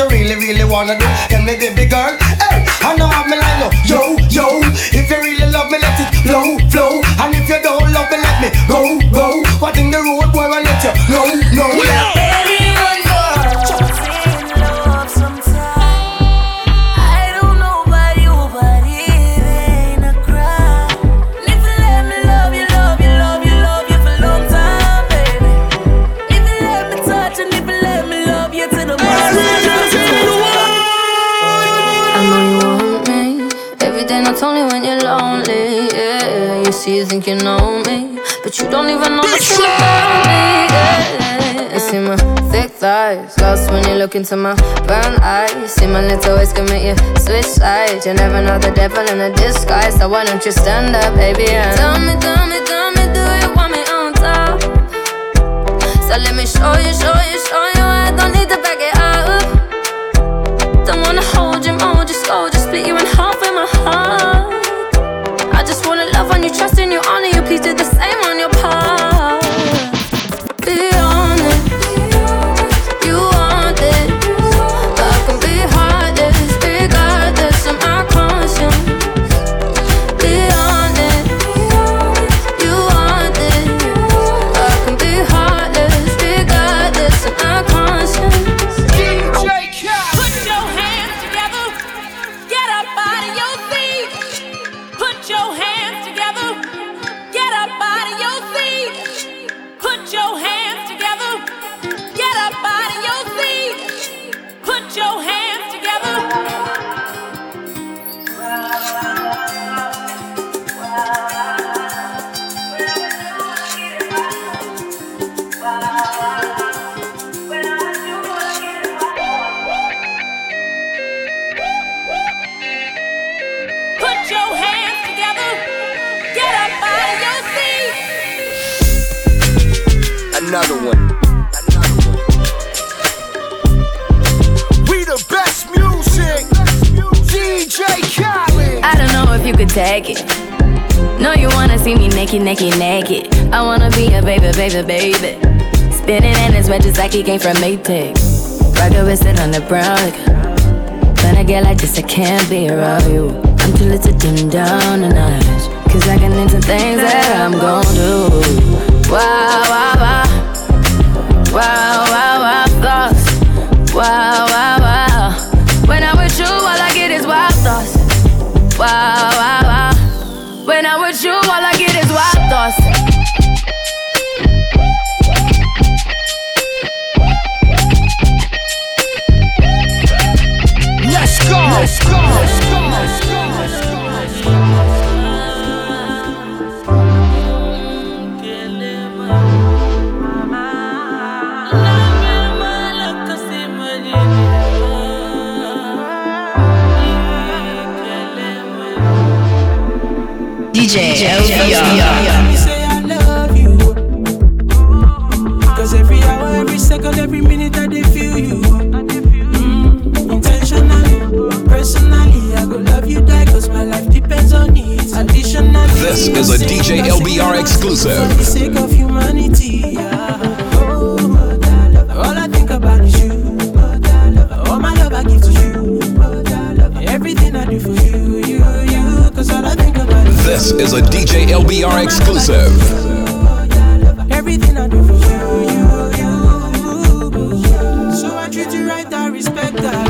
really, really wanna do. Tell me, baby girl, hey, I know how me like, no, yo, yo. If you really love me, let it flow, flow. And if you don't love me, let me go, go. What in the road, boy, I let you, no, no, no. You think you know me, but you don't even know this thing about me, yeah. I see my thick thighs, lost when you look into my brown eyes. See my little ways can make you switch sides. You never know the devil in a disguise, so why don't you stand up, baby, and tell me, tell me, tell me, do you want me on top? So let me show you, show you, show you, I don't need to back it up. Don't wanna hold you more, just go, just split you in half with my heart. I just wanna love on you, trust in you, honor you. Please do the same on your part. Be honest, you want it. I can be heartless, regardless of my conscience. Be honest, you want it. I can be heartless, regardless of my conscience. DJ, put your hands together, get up out of your seat. Put your hands together, get up out of your seat. Put your hands together, get up out of your seat. Put your hands together. Put your hands together, get up out of your seat. Another one. We the best music. DJ Khaled. I don't know if you could take it. No, you wanna see me naked, naked, naked. I wanna be a baby, baby, baby. Spinning in his wedges like he came from Maytag. Rocker with it on the brown. When I get like this, I can't be around you. I'm too little to dim down the night, cause I can into things that I'm gon' do. Wow, wow, wow. Wow, wow, wow, thoughts. Wow, wow, wow. When I'm with you, all I get is wow. DJ LBR. You say I love you, cause every hour, every second, every minute I dey feel you. Intentionally, personally, I go love you die, cause my life depends on it. Additionally, this is a DJ LBR exclusive. For the sake of humanity, yeah. All I think about is you. All my love I give to you. Everything I do for you, you. Cause all I think about is you. This is a DJ LBR exclusive. Everything I do for you, you. So I treat you right, I respect that.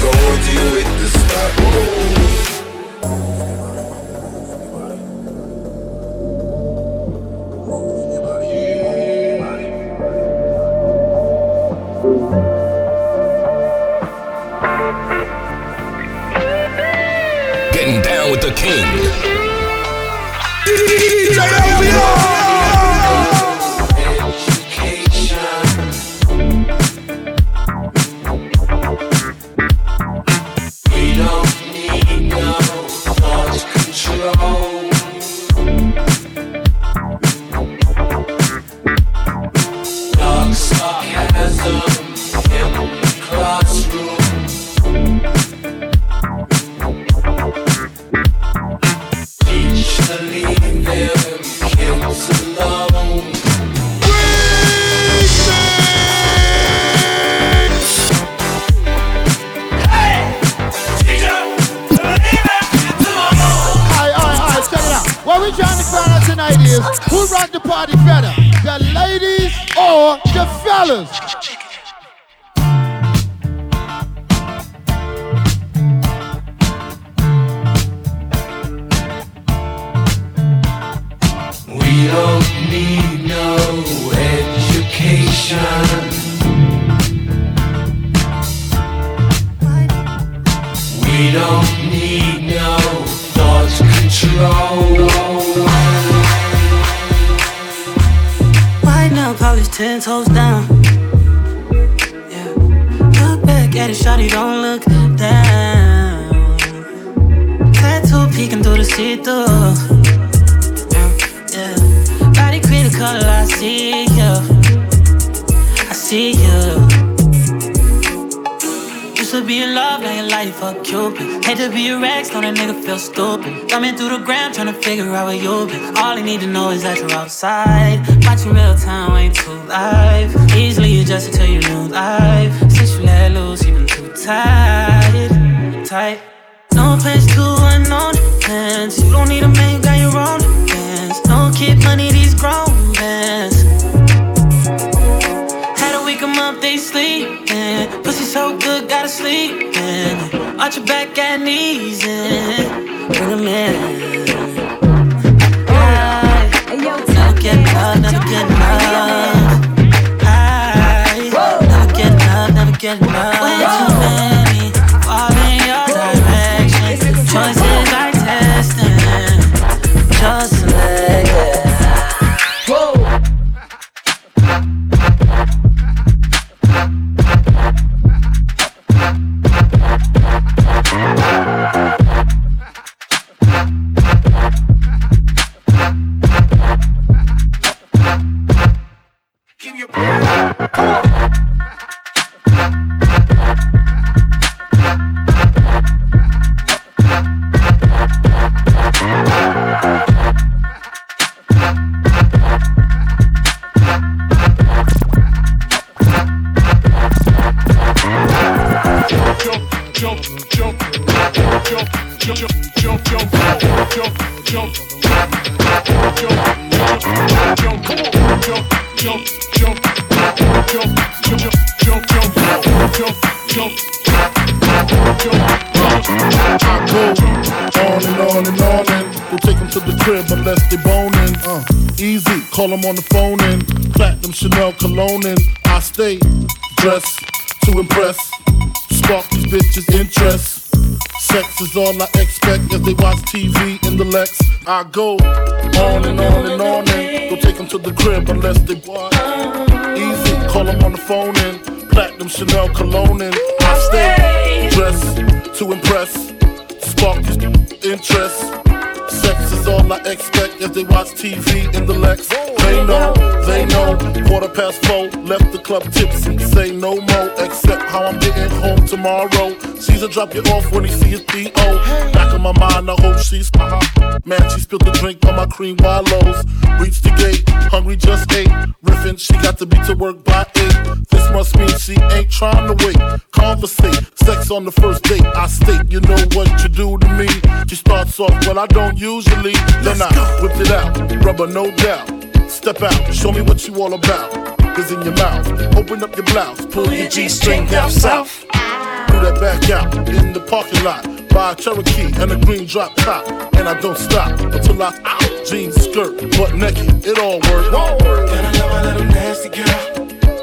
Go I go on and on and on and don't take them to the crib unless they want. Easy, call them on the phone and platinum Chanel cologne and I stay dressed to impress, spark interest. Sex is all I expect as they watch TV in the Lex. They know, 4:15 left the club tipsy, say no more. Except how I'm getting home tomorrow. Caesar drop you off when he sees D.O. Back in my mind, I hope she's man, she spilled the drink on my cream wallows. Reached the gate, hungry just ate. Riffin', she got to be to work by 8. This must mean she ain't trying to wait. Conversate, sex on the first date. I state, you know what you do to me. She starts off, well, I don't usually. Then I whipped it out, rubber no doubt. Step out, show me what you all about. Is in your mouth, open up your blouse. Pull your G-string down south. Do that back out, in the parking lot. Buy a Cherokee and a green drop top. And I don't stop until I out. Jeans, skirt, butt naked, it all works. And I love my little nasty girl.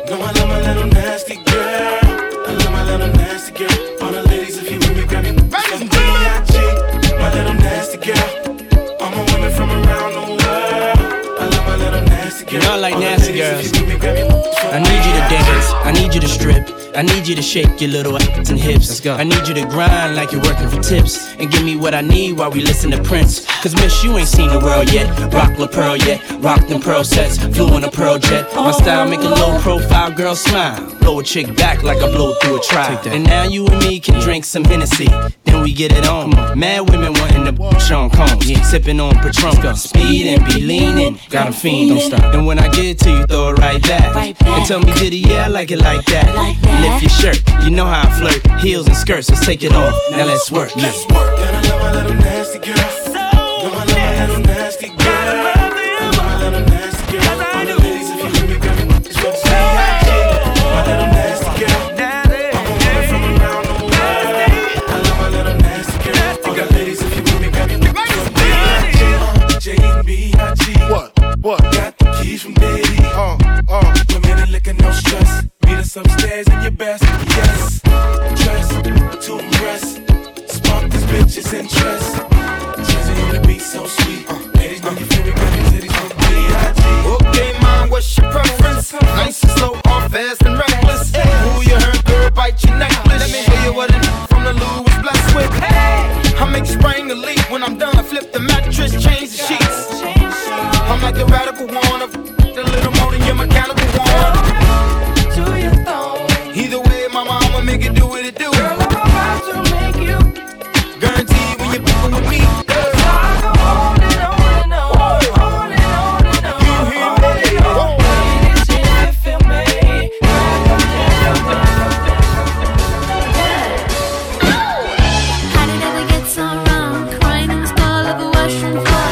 No, I love my little nasty girl. I love my little nasty girl. All the ladies, if you with me, grab me. Some D.I.G. My little nasty girl. Not like nasty girls. I need you to dance, I need you to strip, I need you to shake your little ass and hips. Let's go. I need you to grind like you're working for tips, and give me what I need while we listen to Prince. Cause miss, you ain't seen the world yet. Rock La Pearl yet, rock them pearl sets, flew on a pearl jet. My style make a low profile girl smile, blow a chick back like I blow through a trial. And now you and me can drink some Hennessy, then we get it on. Mad women wanting to Sean Combs, sipping on Patron. Speed and be leaning, got them fiend, don't stop. And when I get to you, throw it right back, and tell me Diddy, yeah, I like it like that. Lift your shirt, you know how I flirt, heels and skirts, let's take it off, now let's work. Let's work. Gotta love my little nasty girl. Gotta love my little nasty girl. Gotta love my little nasty girl. All the ladies, if you hear me, girl, it's what you say. My little nasty girl. I'm a woman from around the world. I love my little nasty girl. All the ladies, if you hear me, girl, it's what you say. J-E-B-I-G. What? Got the keys from Diddy. Women are looking no stress. Meet us upstairs in your best. Yes. Dress to impress. Spark this bitch's interest. Dressing on the beat so sweet. Ladies, know your favorite girls. Titties from B.I.G. Okay, mom, what's your preference? Nice and slow, on fast and reckless. Hey. Who you heard, girl, bite your necklace. Let me hear you what it from the Lou was blessed with. Hey. I make spring the leak. When I'm done, I flip the mattress, change the sheets. I'm like a radical one, a little more than your mechanical one. To your thong. Either way, my mama make it do what it do. Girl, I'm about to make you. Guarantee when you're fucking with me. Girl, I go on and on and on, on and on and on. You hear me? Ladies, you feel me? How did I ever get so wrong? Crying in the stall of a washroom floor.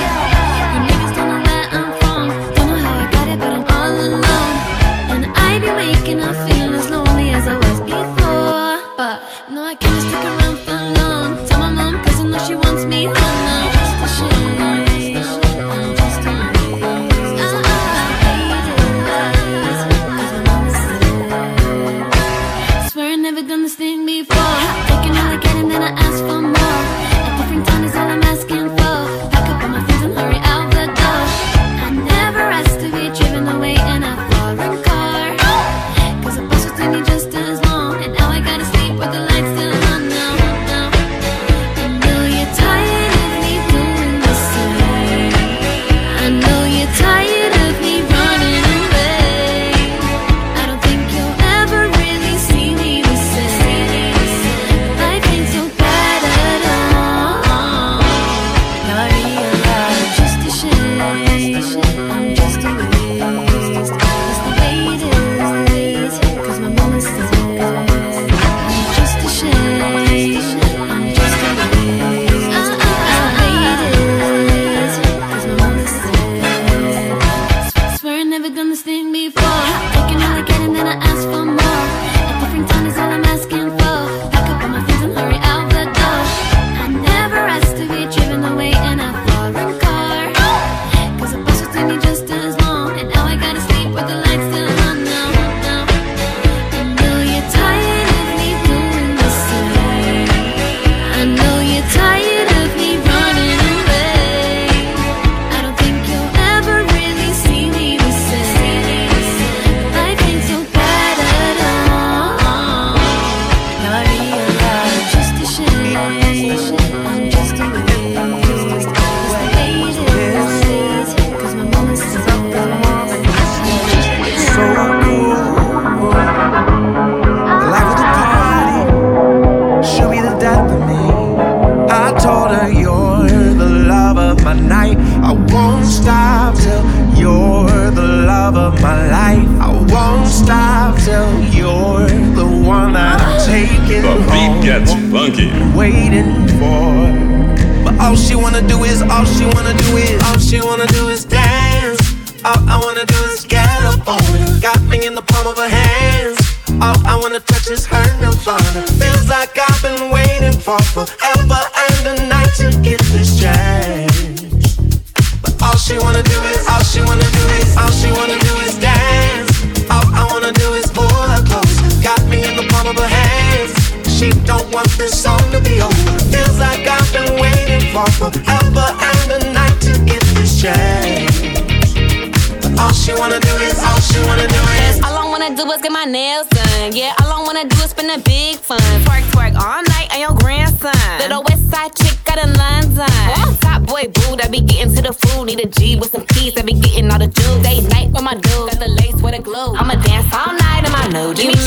she wanna do is, all she wanna do is. All I wanna do is get my nails done. Yeah, all I wanna do is spend a big fun. Twerk, twerk all night on your grandson. Little west side chick out in London. Oh, top boy boo, that be getting to the food. Need a G with some peas, that be getting all the juice. Day night with my dude, got the lace with the glue. I'ma dance all night in my new Jimmy Choo.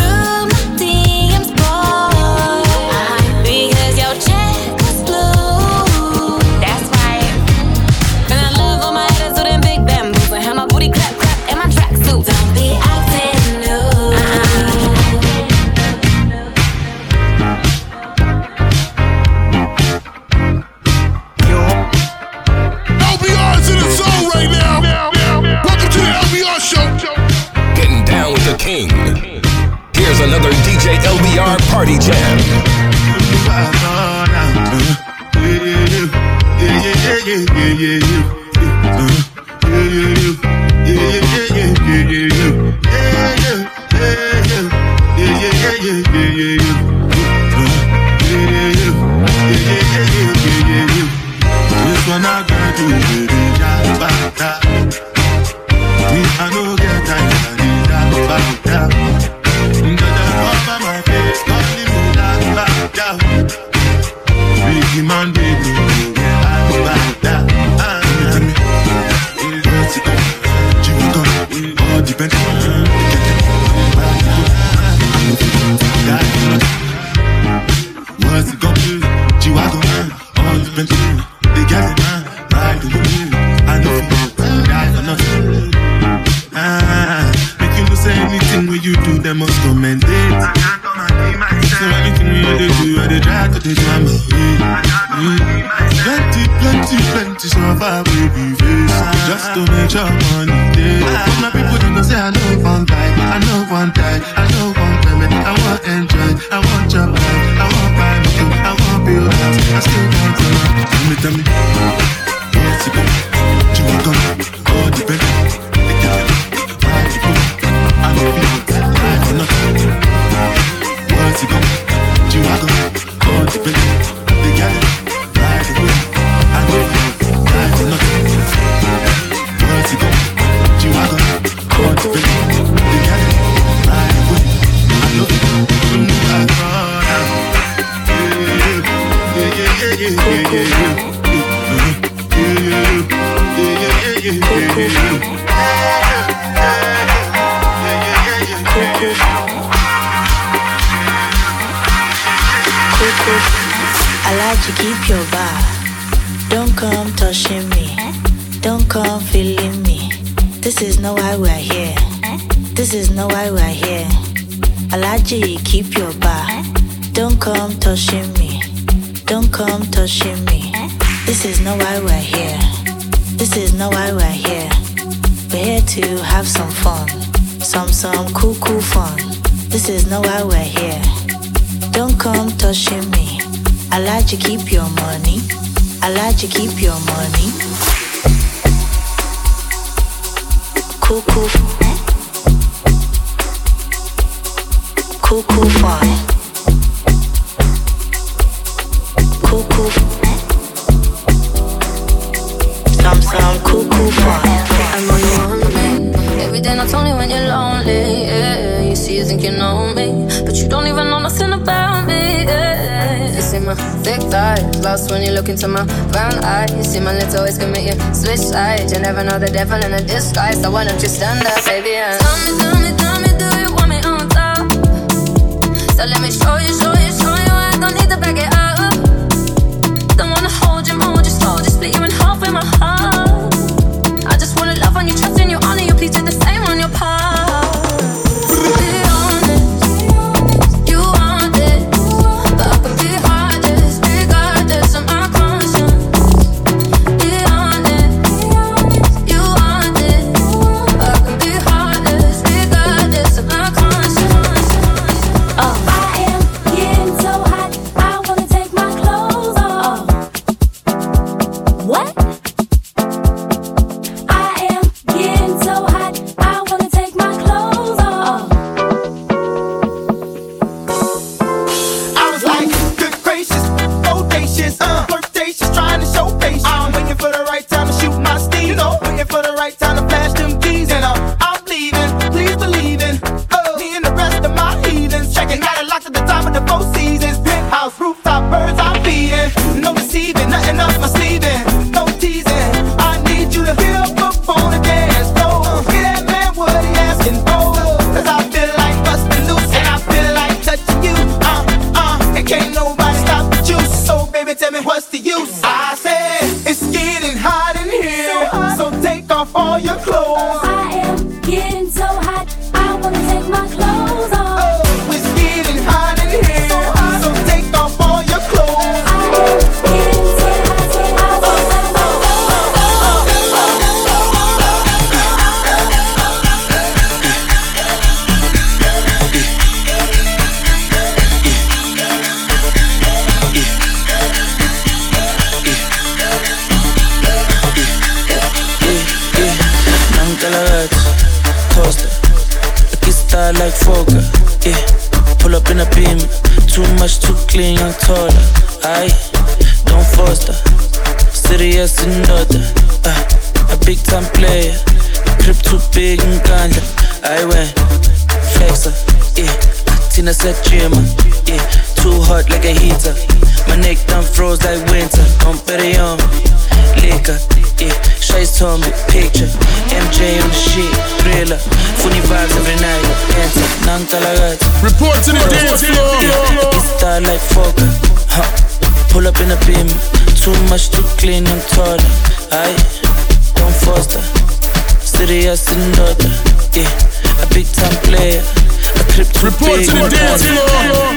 Through my DMs, boy, because your check was blue. King. Here's another DJ LBR party jam. This one I got to do I know get tired. Down. My face, down. Biggie man, baby, getting so hot, I wanna take my clothes off. Oh, it's getting hot in here, so hot, so take off all your clothes. I am getting so hot, so I wanna let my like Fogger, yeah. Pull up in a beam, too much, too clean, I'm taller. I don't foster, serious and order. A big time player, the crib too big and ganja. I went flexer, yeah. Tina said Jimmer, yeah. Too hot like a heater. My neck done froze like winter. I'm better on liquor, yeah. Shice on me, picture. MJ on the sheet, thriller. Funny vibes every night. Enter, non-talagat. Report to the dance floor. Yeah, it's star like Fogger, huh. Pull up in a beam. Too much, too clean, I'm taller. I don't foster, serious and order, yeah. A big time player, a trip too big. Report to the dance floor.